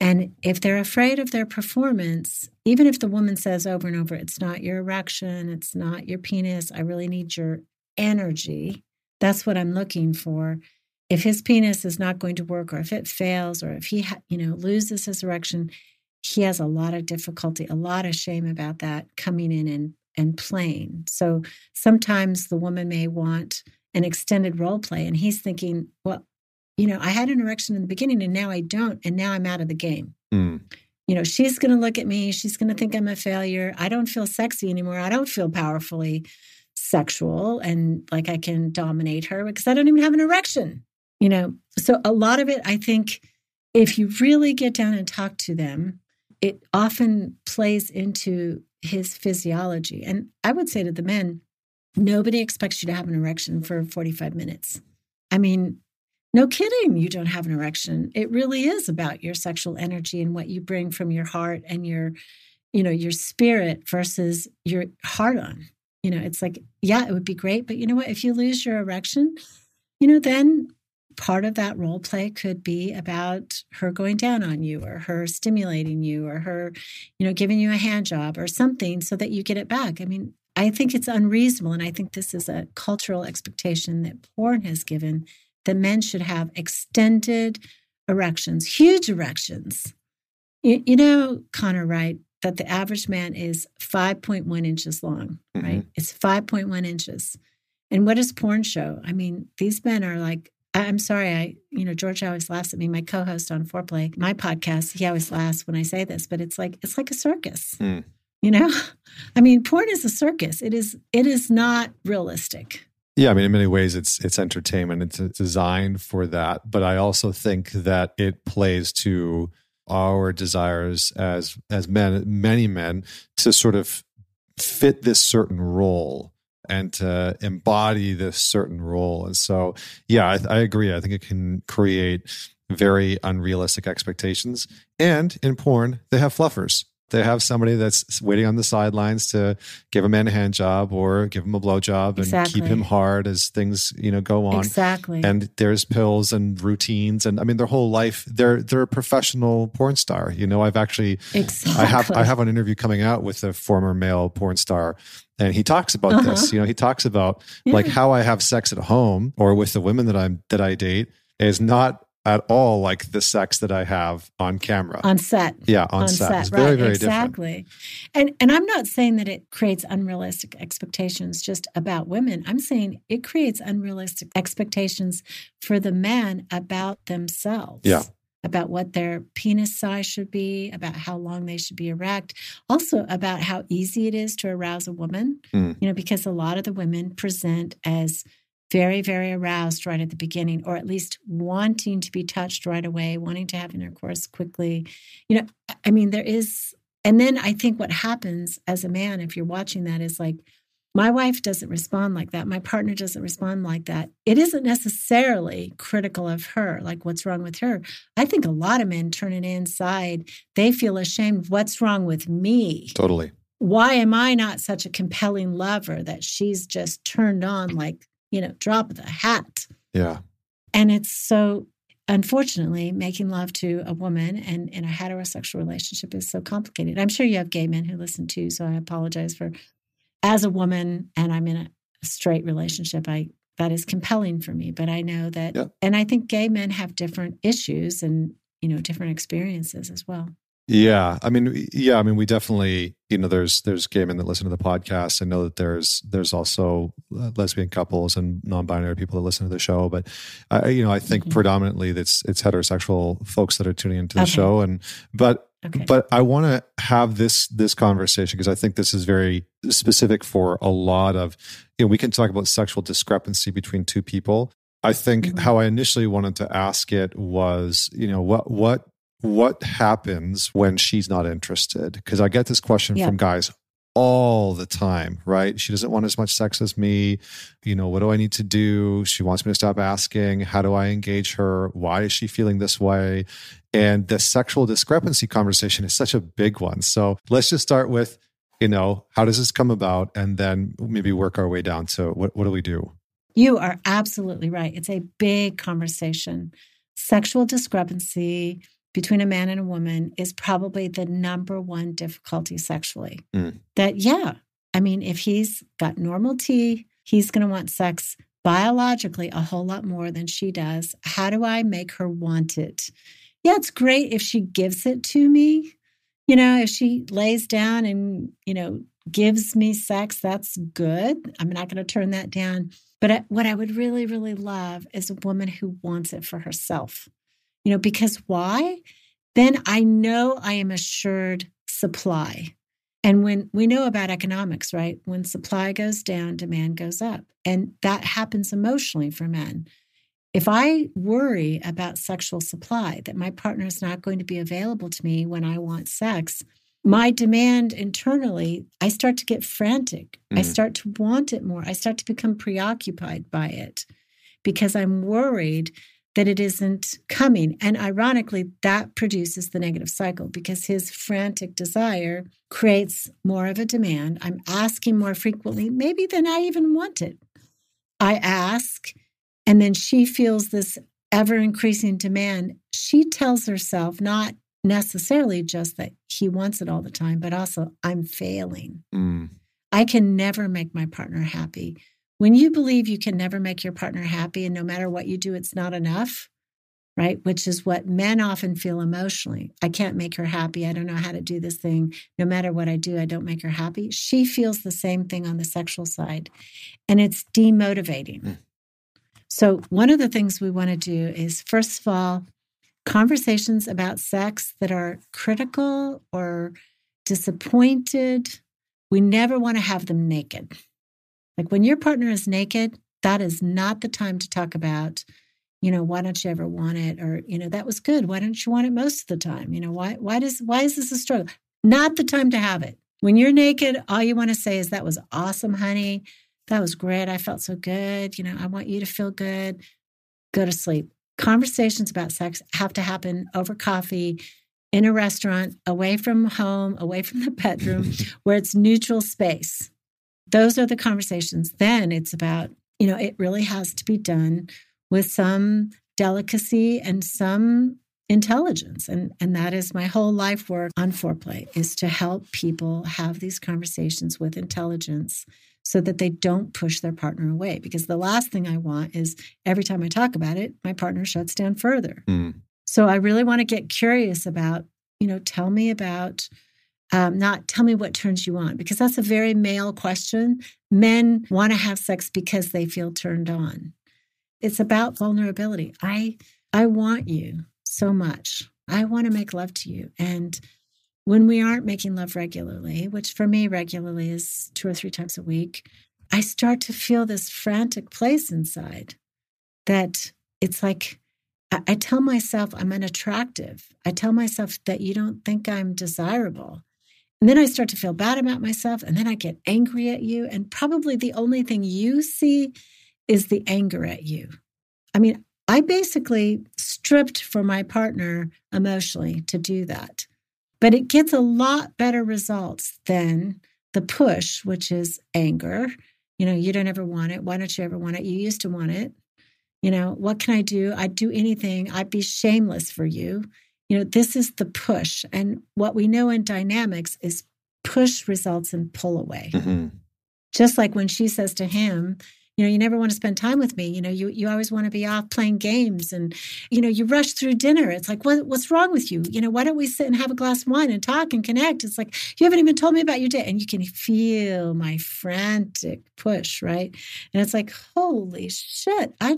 And if they're afraid of their performance, even if the woman says over and over, it's not your erection, it's not your penis, I really need your energy, that's what I'm looking for. If his penis is not going to work, or if it fails, or if he loses his erection, he has a lot of difficulty, a lot of shame about that coming in and playing. So sometimes the woman may want an extended role play, and he's thinking, well, you know, I had an erection in the beginning and now I don't, and now I'm out of the game. Mm. You know, she's going to look at me. She's going to think I'm a failure. I don't feel sexy anymore. I don't feel powerfully sexual and like I can dominate her because I don't even have an erection, you know. So a lot of it, I think, if you really get down and talk to them, it often plays into his physiology. And I would say to the men, nobody expects you to have an erection for 45 minutes. I mean, no kidding, you don't have an erection. It really is about your sexual energy and what you bring from your heart and your, you know, your spirit versus your hard on. You know, it's like, yeah, it would be great, but you know what? If you lose your erection, you know, then part of that role play could be about her going down on you or her stimulating you or her, you know, giving you a hand job or something so that you get it back. I mean, I think it's unreasonable, and I think this is a cultural expectation that porn has given, that men should have extended erections, huge erections. You know, Connor, right, that the average man is 5.1 inches long, mm-hmm. right? It's 5.1 inches. And what does porn show? I mean, these men are like, I'm sorry, George always laughs at me, my co-host on Foreplay, my podcast, he always laughs when I say this, but it's like a circus. Mm. You know, I mean, porn is a circus. It is not realistic. Yeah. I mean, in many ways it's entertainment. It's designed for that. But I also think that it plays to our desires as men, many men, to sort of fit this certain role and to embody this certain role. And so, yeah, I agree. I think it can create very unrealistic expectations. And in porn, they have fluffers. They have somebody that's waiting on the sidelines to give a man a hand job or give him a blow job and keep him hard as things, you know, go on. Exactly. And there's pills and routines. And I mean, their whole life, they're a professional porn star. You know, I've actually, I have an interview coming out with a former male porn star. And he talks about this, you know, he talks about like how I have sex at home or with the women that I date is not at all like the sex that I have on camera. On set. Yeah, on set. It's very, very different. Exactly. And I'm not saying that it creates unrealistic expectations just about women. I'm saying it creates unrealistic expectations for the man about themselves. Yeah. About what their penis size should be, about how long they should be erect, also about how easy it is to arouse a woman, you know, because a lot of the women present as very, very aroused right at the beginning, or at least wanting to be touched right away, wanting to have intercourse quickly. You know, I mean, there is, and then I think what happens as a man, if you're watching that, is like, my wife doesn't respond like that. My partner doesn't respond like that. It isn't necessarily critical of her, like what's wrong with her. I think a lot of men turn it inside. They feel ashamed. What's wrong with me? Totally. Why am I not such a compelling lover that she's just turned on like, you know, drop of the hat. Yeah. And it's so, unfortunately, making love to a woman and in a heterosexual relationship is so complicated. I'm sure you have gay men who listen too, so I apologize for, as a woman, and I'm in a straight relationship, that is compelling for me. But I know that, and I think gay men have different issues and, you know, different experiences as well. Yeah. I mean, we definitely, you know, there's gay men that listen to the podcast. I know that there's also lesbian couples and non-binary people that listen to the show, but you know, I think predominantly it's heterosexual folks that are tuning into the show. But I want to have this conversation because I think this is very specific for a lot of, you know, we can talk about sexual discrepancy between two people. I think how I initially wanted to ask it was, you know, what happens when she's not interested? Because I get this question from guys all the time, right? She doesn't want as much sex as me. You know, what do I need to do? She wants me to stop asking. How do I engage her? Why is she feeling this way? And the sexual discrepancy conversation is such a big one. So let's just start with, you know, how does this come about? And then maybe work our way down to what do we do? You are absolutely right. It's a big conversation. Sexual discrepancy between a man and a woman is probably the number one difficulty sexually. I mean, if he's got normal T, he's going to want sex biologically a whole lot more than she does. How do I make her want it? Yeah, it's great if she gives it to me. You know, if she lays down and, you know, gives me sex, that's good. I'm not going to turn that down. But what I would really, really love is a woman who wants it for herself. You know, because why? Then I know I am assured supply. And when we know about economics, right? When supply goes down, demand goes up. And that happens emotionally for men. If I worry about sexual supply, that my partner is not going to be available to me when I want sex, my demand internally, I start to get frantic. I start to want it more. I start to become preoccupied by it because I'm worried that it isn't coming. And ironically, that produces the negative cycle because his frantic desire creates more of a demand. I'm asking more frequently, maybe than I even want it. I ask, and then she feels this ever-increasing demand. She tells herself not necessarily just that he wants it all the time, but also I'm failing. I can never make my partner happy. When you believe you can never make your partner happy and no matter what you do, it's not enough, right? Which is what men often feel emotionally. I can't make her happy. I don't know how to do this thing. No matter what I do, I don't make her happy. She feels the same thing on the sexual side, and it's demotivating. So one of the things we want to do is, first of all, conversations about sex that are critical or disappointed, we never want to have them naked. Like when your partner is naked, that is not the time to talk about, you know, why don't you ever want it? Or, you know, that was good. Why don't you want it most of the time? You know, why is this a struggle? Not the time to have it. When you're naked, all you want to say is that was awesome, honey. That was great. I felt so good. You know, I want you to feel good. Go to sleep. Conversations about sex have to happen over coffee, in a restaurant, away from home, away from the bedroom, where it's neutral space. Those are the conversations. Then it's about, you know, it really has to be done with some delicacy and some intelligence. And that is my whole life work on Foreplay, is to help people have these conversations with intelligence so that they don't push their partner away. Because the last thing I want is every time I talk about it, my partner shuts down further. Mm. So I really want to get curious about, you know, tell me about, not tell me what turns you on, because that's a very male question. Men want to have sex because they feel turned on. It's about vulnerability. I want you so much. I want to make love to you. And when we aren't making love regularly, which for me regularly is 2 or 3 times a week, I start to feel this frantic place inside that it's like, I tell myself I'm unattractive. I tell myself that you don't think I'm desirable. And then I start to feel bad about myself. And then I get angry at you. And probably the only thing you see is the anger at you. I mean, I basically stripped for my partner emotionally to do that. But it gets a lot better results than the push, which is anger. You know, you don't ever want it. Why don't you ever want it? You used to want it. You know, what can I do? I'd do anything. I'd be shameless for you. You know, this is the push. And what we know in dynamics is push results in pull away. Mm-hmm. Just like when she says to him, you know, you never want to spend time with me. You know, you always want to be off playing games and, you know, you rush through dinner. It's like, what's wrong with you? You know, why don't we sit and have a glass of wine and talk and connect? It's like, you haven't even told me about your day. And you can feel my frantic push, right? And it's like, holy shit, I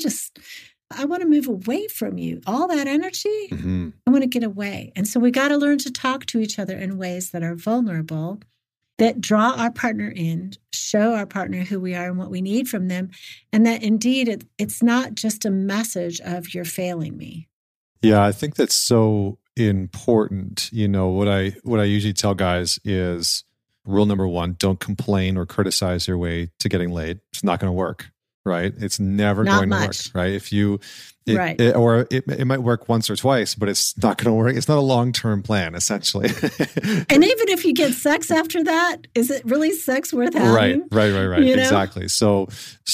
want to move away from you. All that energy, mm-hmm. I want to get away. And so we got to learn to talk to each other in ways that are vulnerable, that draw our partner in, show our partner who we are and what we need from them, and that indeed it's not just a message of you're failing me. Yeah, I think that's so important. You know, what I usually tell guys is rule number 1, don't complain or criticize your way to getting laid. It's not going to work, right? It's never going to work, right? It might work once or twice, but it's not going to work. It's not a long-term plan, essentially. And even if you get sex after that, is it really sex worth having? Right. You know? Exactly. So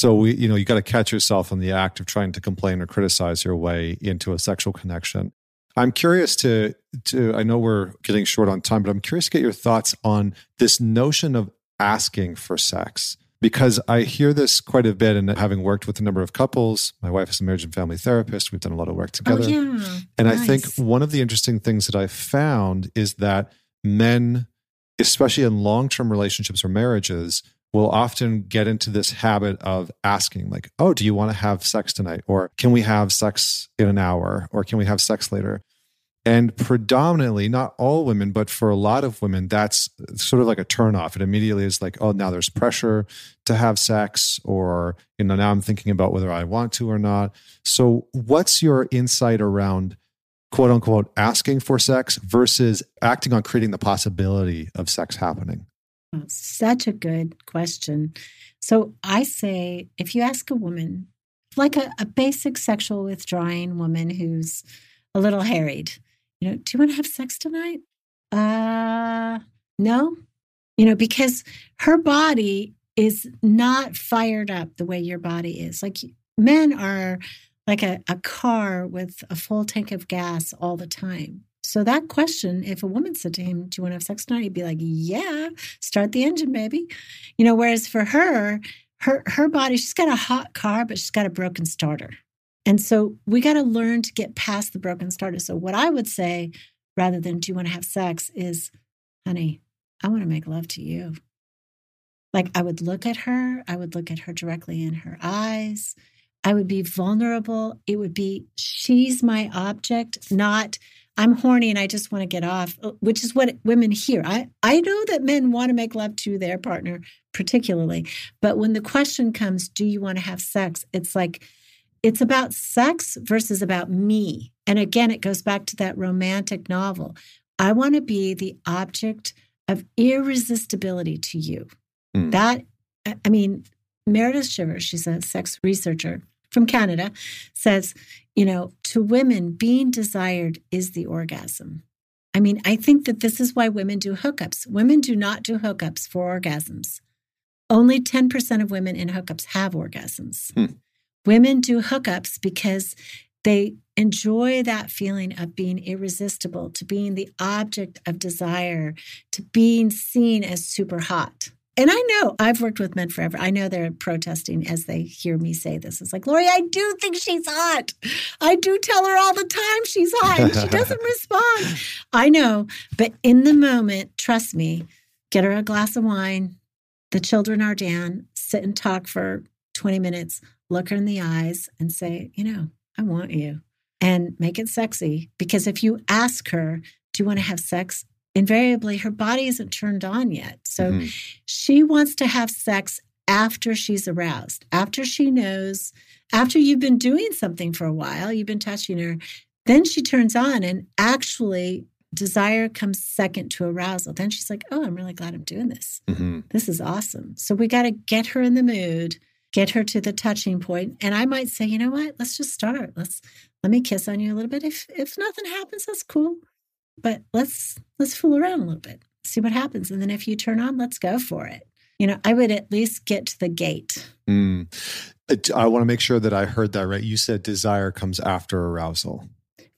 we, you know, you got to catch yourself in the act of trying to complain or criticize your way into a sexual connection. I'm curious to I know we're getting short on time, but I'm curious to get your thoughts on this notion of asking for sex. Because I hear this quite a bit, and having worked with a number of couples, my wife is a marriage and family therapist. We've done a lot of work together. Oh, yeah. And nice. I think one of the interesting things that I've found is that men, especially in long-term relationships or marriages, will often get into this habit of asking, like, oh, do you want to have sex tonight? Or can we have sex in an hour? Or can we have sex later? And predominantly, not all women, but for a lot of women, that's sort of like a turnoff. It immediately is like, oh, now there's pressure to have sex, or, you know, now I'm thinking about whether I want to or not. So what's your insight around, quote unquote, asking for sex versus acting on creating the possibility of sex happening? Such a good question. So I say, if you ask a woman, like a basic sexual withdrawing woman who's a little harried, you know, do you want to have sex tonight? No. You know, because her body is not fired up the way your body is. Like men are like a car with a full tank of gas all the time. So that question, if a woman said to him, do you want to have sex tonight? He'd be like, yeah, start the engine, baby. You know, whereas for her body, she's got a hot car, but she's got a broken starter. And so we got to learn to get past the broken starter. So what I would say, rather than do you want to have sex, is, honey, I want to make love to you. Like I would look at her directly in her eyes. I would be vulnerable. It would be, she's my object, not I'm horny and I just want to get off, which is what women hear. I know that men want to make love to their partner particularly. But when the question comes, do you want to have sex? It's like, it's about sex versus about me. And again, it goes back to that romantic novel. I want to be the object of irresistibility to you. Mm. That, I mean, Meredith Shivers, she's a sex researcher from Canada, says, you know, to women, being desired is the orgasm. I mean, I think that this is why women do hookups. Women do not do hookups for orgasms. Only 10% of women in hookups have orgasms. Women do hookups because they enjoy that feeling of being irresistible, to being the object of desire, to being seen as super hot. And I know I've worked with men forever. I know they're protesting as they hear me say this. It's like, Laurie, I do think she's hot. I do tell her all the time she's hot and she doesn't respond. I know. But in the moment, trust me, get her a glass of wine. The children are down, sit and talk for 20 minutes, look her in the eyes and say, you know, I want you, and make it sexy. Because if you ask her, do you want to have sex? Invariably, her body isn't turned on yet. So she wants to have sex after she's aroused, after she knows, after you've been doing something for a while, you've been touching her, then she turns on and actually desire comes second to arousal. Then she's like, oh, I'm really glad I'm doing this. This is awesome. So we got to get her in the mood, get her to the touching point. And I might say, you know what? Let's just start. Let me kiss on you a little bit. If nothing happens, that's cool. But let's fool around a little bit, see what happens. And then if you turn on, let's go for it. You know, I would at least get to the gate. I want to make sure that I heard that right. You said desire comes after arousal.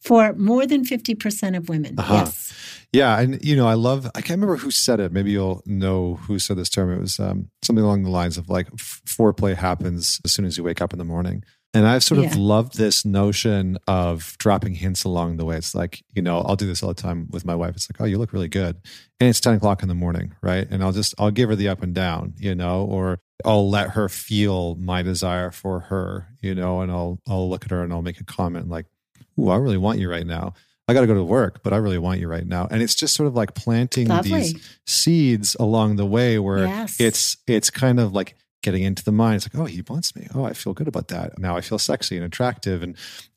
For more than 50% of women, yes. Yeah, and you know, I can't remember who said it. Maybe you'll know who said this term. It was something along the lines of like, foreplay happens as soon as you wake up in the morning. And I've sort of loved this notion of dropping hints along the way. It's like, you know, I'll do this all the time with my wife. It's like, oh, you look really good. And it's 10 o'clock in the morning, right? And I'll give her the up and down, you know, or I'll let her feel my desire for her, you know, and I'll look at her and I'll make a comment like, ooh, I really want you right now. I got to go to work, but I really want you right now. And it's just sort of like planting these seeds along the way where it's kind of like getting into the mind. It's like, oh, he wants me. Oh, I feel good about that. Now I feel sexy and attractive.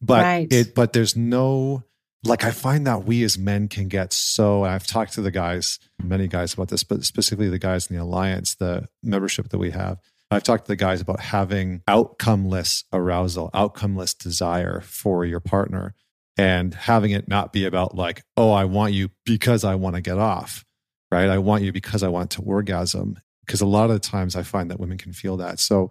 But there's no, like, I find that we as men can get so, and I've talked to many guys about this, but specifically the guys in the Alliance, the membership that we have. I've talked to the guys about having outcomeless arousal, outcomeless desire for your partner, and having it not be about like, oh, I want you because I want to get off, right? I want you because I want to orgasm. Because a lot of the times I find that women can feel that. So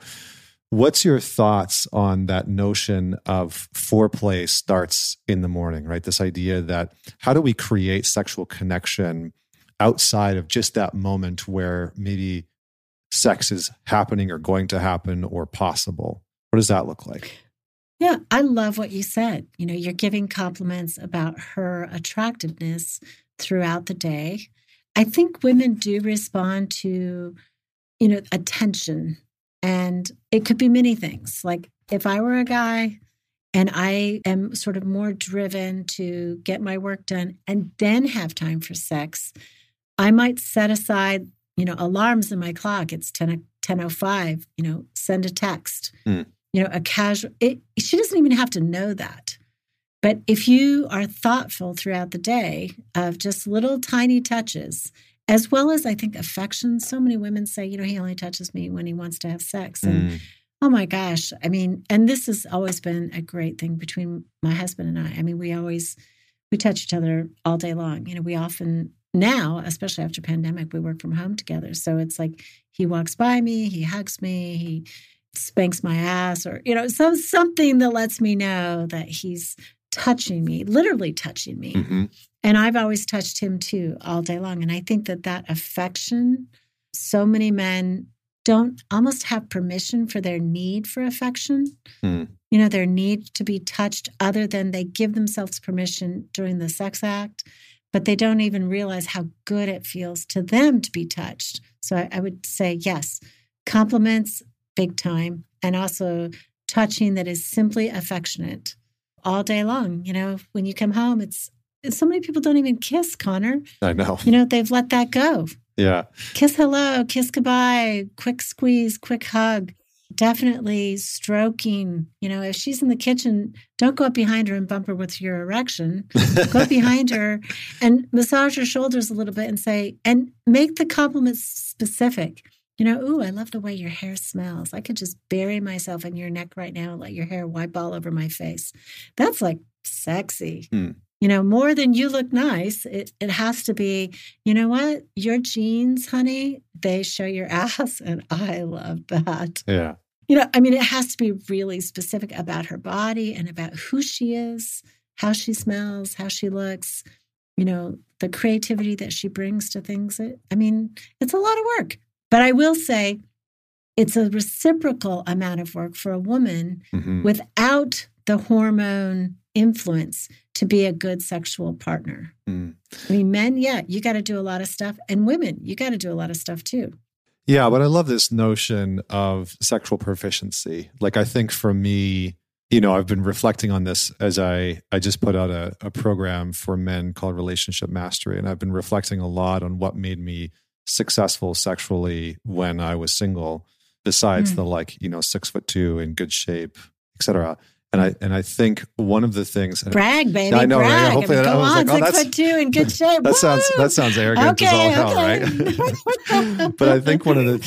what's your thoughts on that notion of foreplay starts in the morning, right? This idea that how do we create sexual connection outside of just that moment where maybe sex is happening or going to happen or possible? What does that look like? Yeah, I love what you said. You know, you're giving compliments about her attractiveness throughout the day. I think women do respond to, you know, attention, and it could be many things. Like if I were a guy and I am sort of more driven to get my work done and then have time for sex, I might set aside, you know, alarms in my clock. It's 10:05, you know, send a text, you know, a casual, she doesn't even have to know that. But if you are thoughtful throughout the day of just little tiny touches, as well as I think affection, so many women say, you know, he only touches me when he wants to have sex. And oh my gosh, I mean, and this has always been a great thing between my husband and I. I mean, we touch each other all day long. You know, we often now, especially after pandemic, we work from home together. So it's like he walks by me, he hugs me, he spanks my ass, or, you know, something that lets me know that he's touching me, literally touching me. And I've always touched him too all day long. And I think that affection, so many men don't almost have permission for their need for affection, you know, their need to be touched, other than they give themselves permission during the sex act, but they don't even realize how good it feels to them to be touched. So I would say, yes, compliments, big time, and also touching that is simply affectionate all day long. You know, when you come home, it's so many people don't even kiss, Connor. I know. You know, they've let that go. Yeah. Kiss hello, kiss goodbye, quick squeeze, quick hug. Definitely stroking. You know, if she's in the kitchen, don't go up behind her and bump her with your erection. Go behind her and massage her shoulders a little bit and say, and make the compliments specific. You know, ooh, I love the way your hair smells. I could just bury myself in your neck right now and let your hair wipe all over my face. That's like sexy. You know, more than you look nice, it has to be, you know what? Your jeans, honey, they show your ass. And I love that. Yeah. You know, I mean, it has to be really specific about her body and about who she is, how she smells, how she looks, you know, the creativity that she brings to things. I mean, it's a lot of work. But I will say it's a reciprocal amount of work for a woman without the hormone influence to be a good sexual partner. Mm. I mean, men, yeah, you got to do a lot of stuff. And women, you got to do a lot of stuff too. Yeah, but I love this notion of sexual proficiency. Like, I think for me, you know, I've been reflecting on this as I just put out a program for men called Relationship Mastery. And I've been reflecting a lot on what made me successful sexually when I was single, besides the, like, you know, 6'2" in good shape, et cetera. And I think one of the things... Brag, baby, I know, brag. Right? Hopefully, I mean, come on, 6'2" in good shape. That sounds arrogant as all hell, right? But I think one of the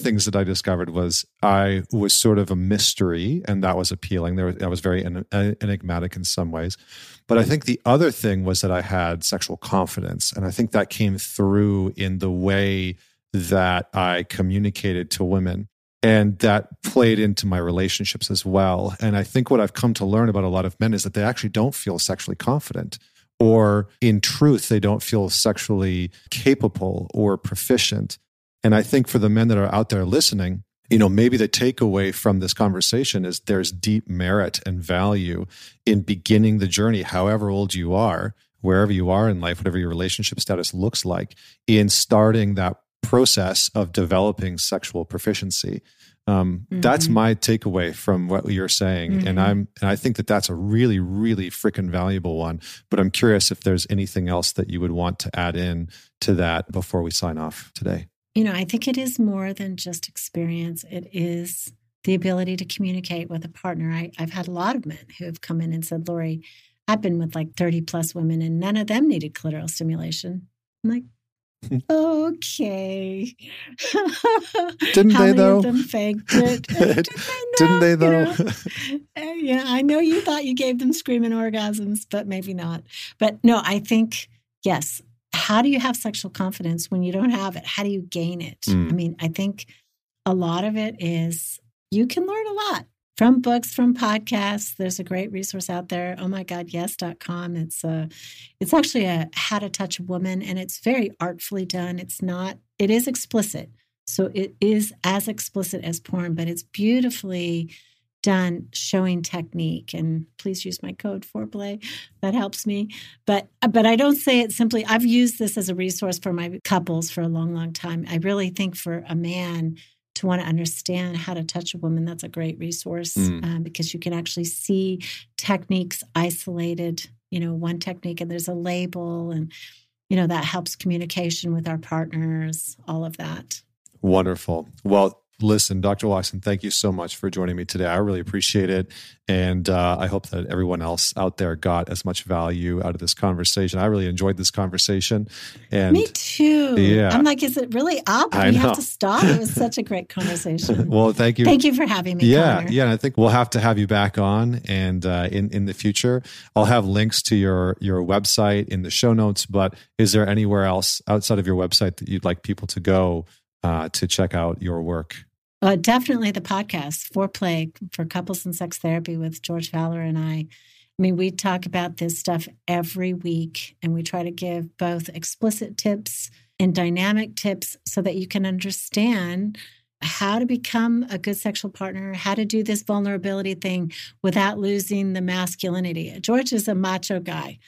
things that I discovered was I was sort of a mystery, and that was appealing. I was very enigmatic in some ways. But I think the other thing was that I had sexual confidence, and I think that came through in the way that I communicated to women. And that played into my relationships as well. And I think what I've come to learn about a lot of men is that they actually don't feel sexually confident, or in truth, they don't feel sexually capable or proficient. And I think for the men that are out there listening, you know, maybe the takeaway from this conversation is there's deep merit and value in beginning the journey, however old you are, wherever you are in life, whatever your relationship status looks like, in starting that process of developing sexual proficiency. That's my takeaway from what you're saying. And I think that's a really, really freaking valuable one. But I'm curious if there's anything else that you would want to add in to that before we sign off today. You know, I think it is more than just experience. It is the ability to communicate with a partner. I've had a lot of men who have come in and said, Laurie, I've been with like 30 plus women and none of them needed clitoral stimulation. I'm like, okay. Didn't they though? How many of them faked it? Didn't they though? You know? Yeah, I know you thought you gave them screaming orgasms, but maybe not. But no, I think, yes. How do you have sexual confidence when you don't have it? How do you gain it? I mean, I think a lot of it is you can learn a lot from books, from podcasts. There's a great resource out there, Ohmygodyes.com. It's actually a How to Touch a Woman, and it's very artfully done. It is explicit. So it is as explicit as porn, but it's beautifully done, showing technique. And please use my code Foreplay. That helps me. But I don't say it simply. I've used this as a resource for my couples for a long, long time. I really think for a man to want to understand how to touch a woman, that's a great resource because you can actually see techniques isolated, you know, one technique, and there's a label, and, you know, that helps communication with our partners, all of that. Wonderful. Well, listen, Dr. Watson, thank you so much for joining me today. I really appreciate it. And I hope that everyone else out there got as much value out of this conversation. I really enjoyed this conversation. And me too. Yeah. I'm like, is it really up? We have to stop. It was such a great conversation. Well, thank you. Thank you for having me, Connor. Yeah. And I think we'll have to have you back on, and in the future. I'll have links to your website in the show notes, but is there anywhere else outside of your website that you'd like people to go to check out your work? Definitely the podcast, Foreplay for Couples and Sex Therapy with George Fowler and I. I mean, we talk about this stuff every week, and we try to give both explicit tips and dynamic tips so that you can understand how to become a good sexual partner, how to do this vulnerability thing without losing the masculinity. George is a macho guy,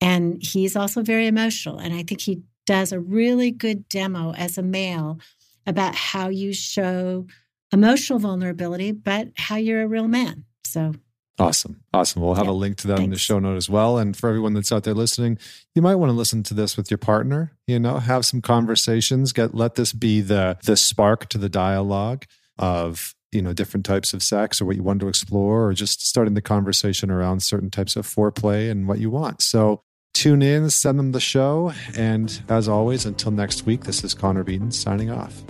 and he's also very emotional. And I think he does a really good demo as a male about how you show emotional vulnerability, but how you're a real man. So awesome. We'll have a link to that in the show note as well. And for everyone that's out there listening, you might want to listen to this with your partner, you know, have some conversations, let this be the spark to the dialogue of, you know, different types of sex or what you want to explore, or just starting the conversation around certain types of foreplay and what you want. So tune in, send them the show. And as always, until next week, this is Connor Beaton signing off.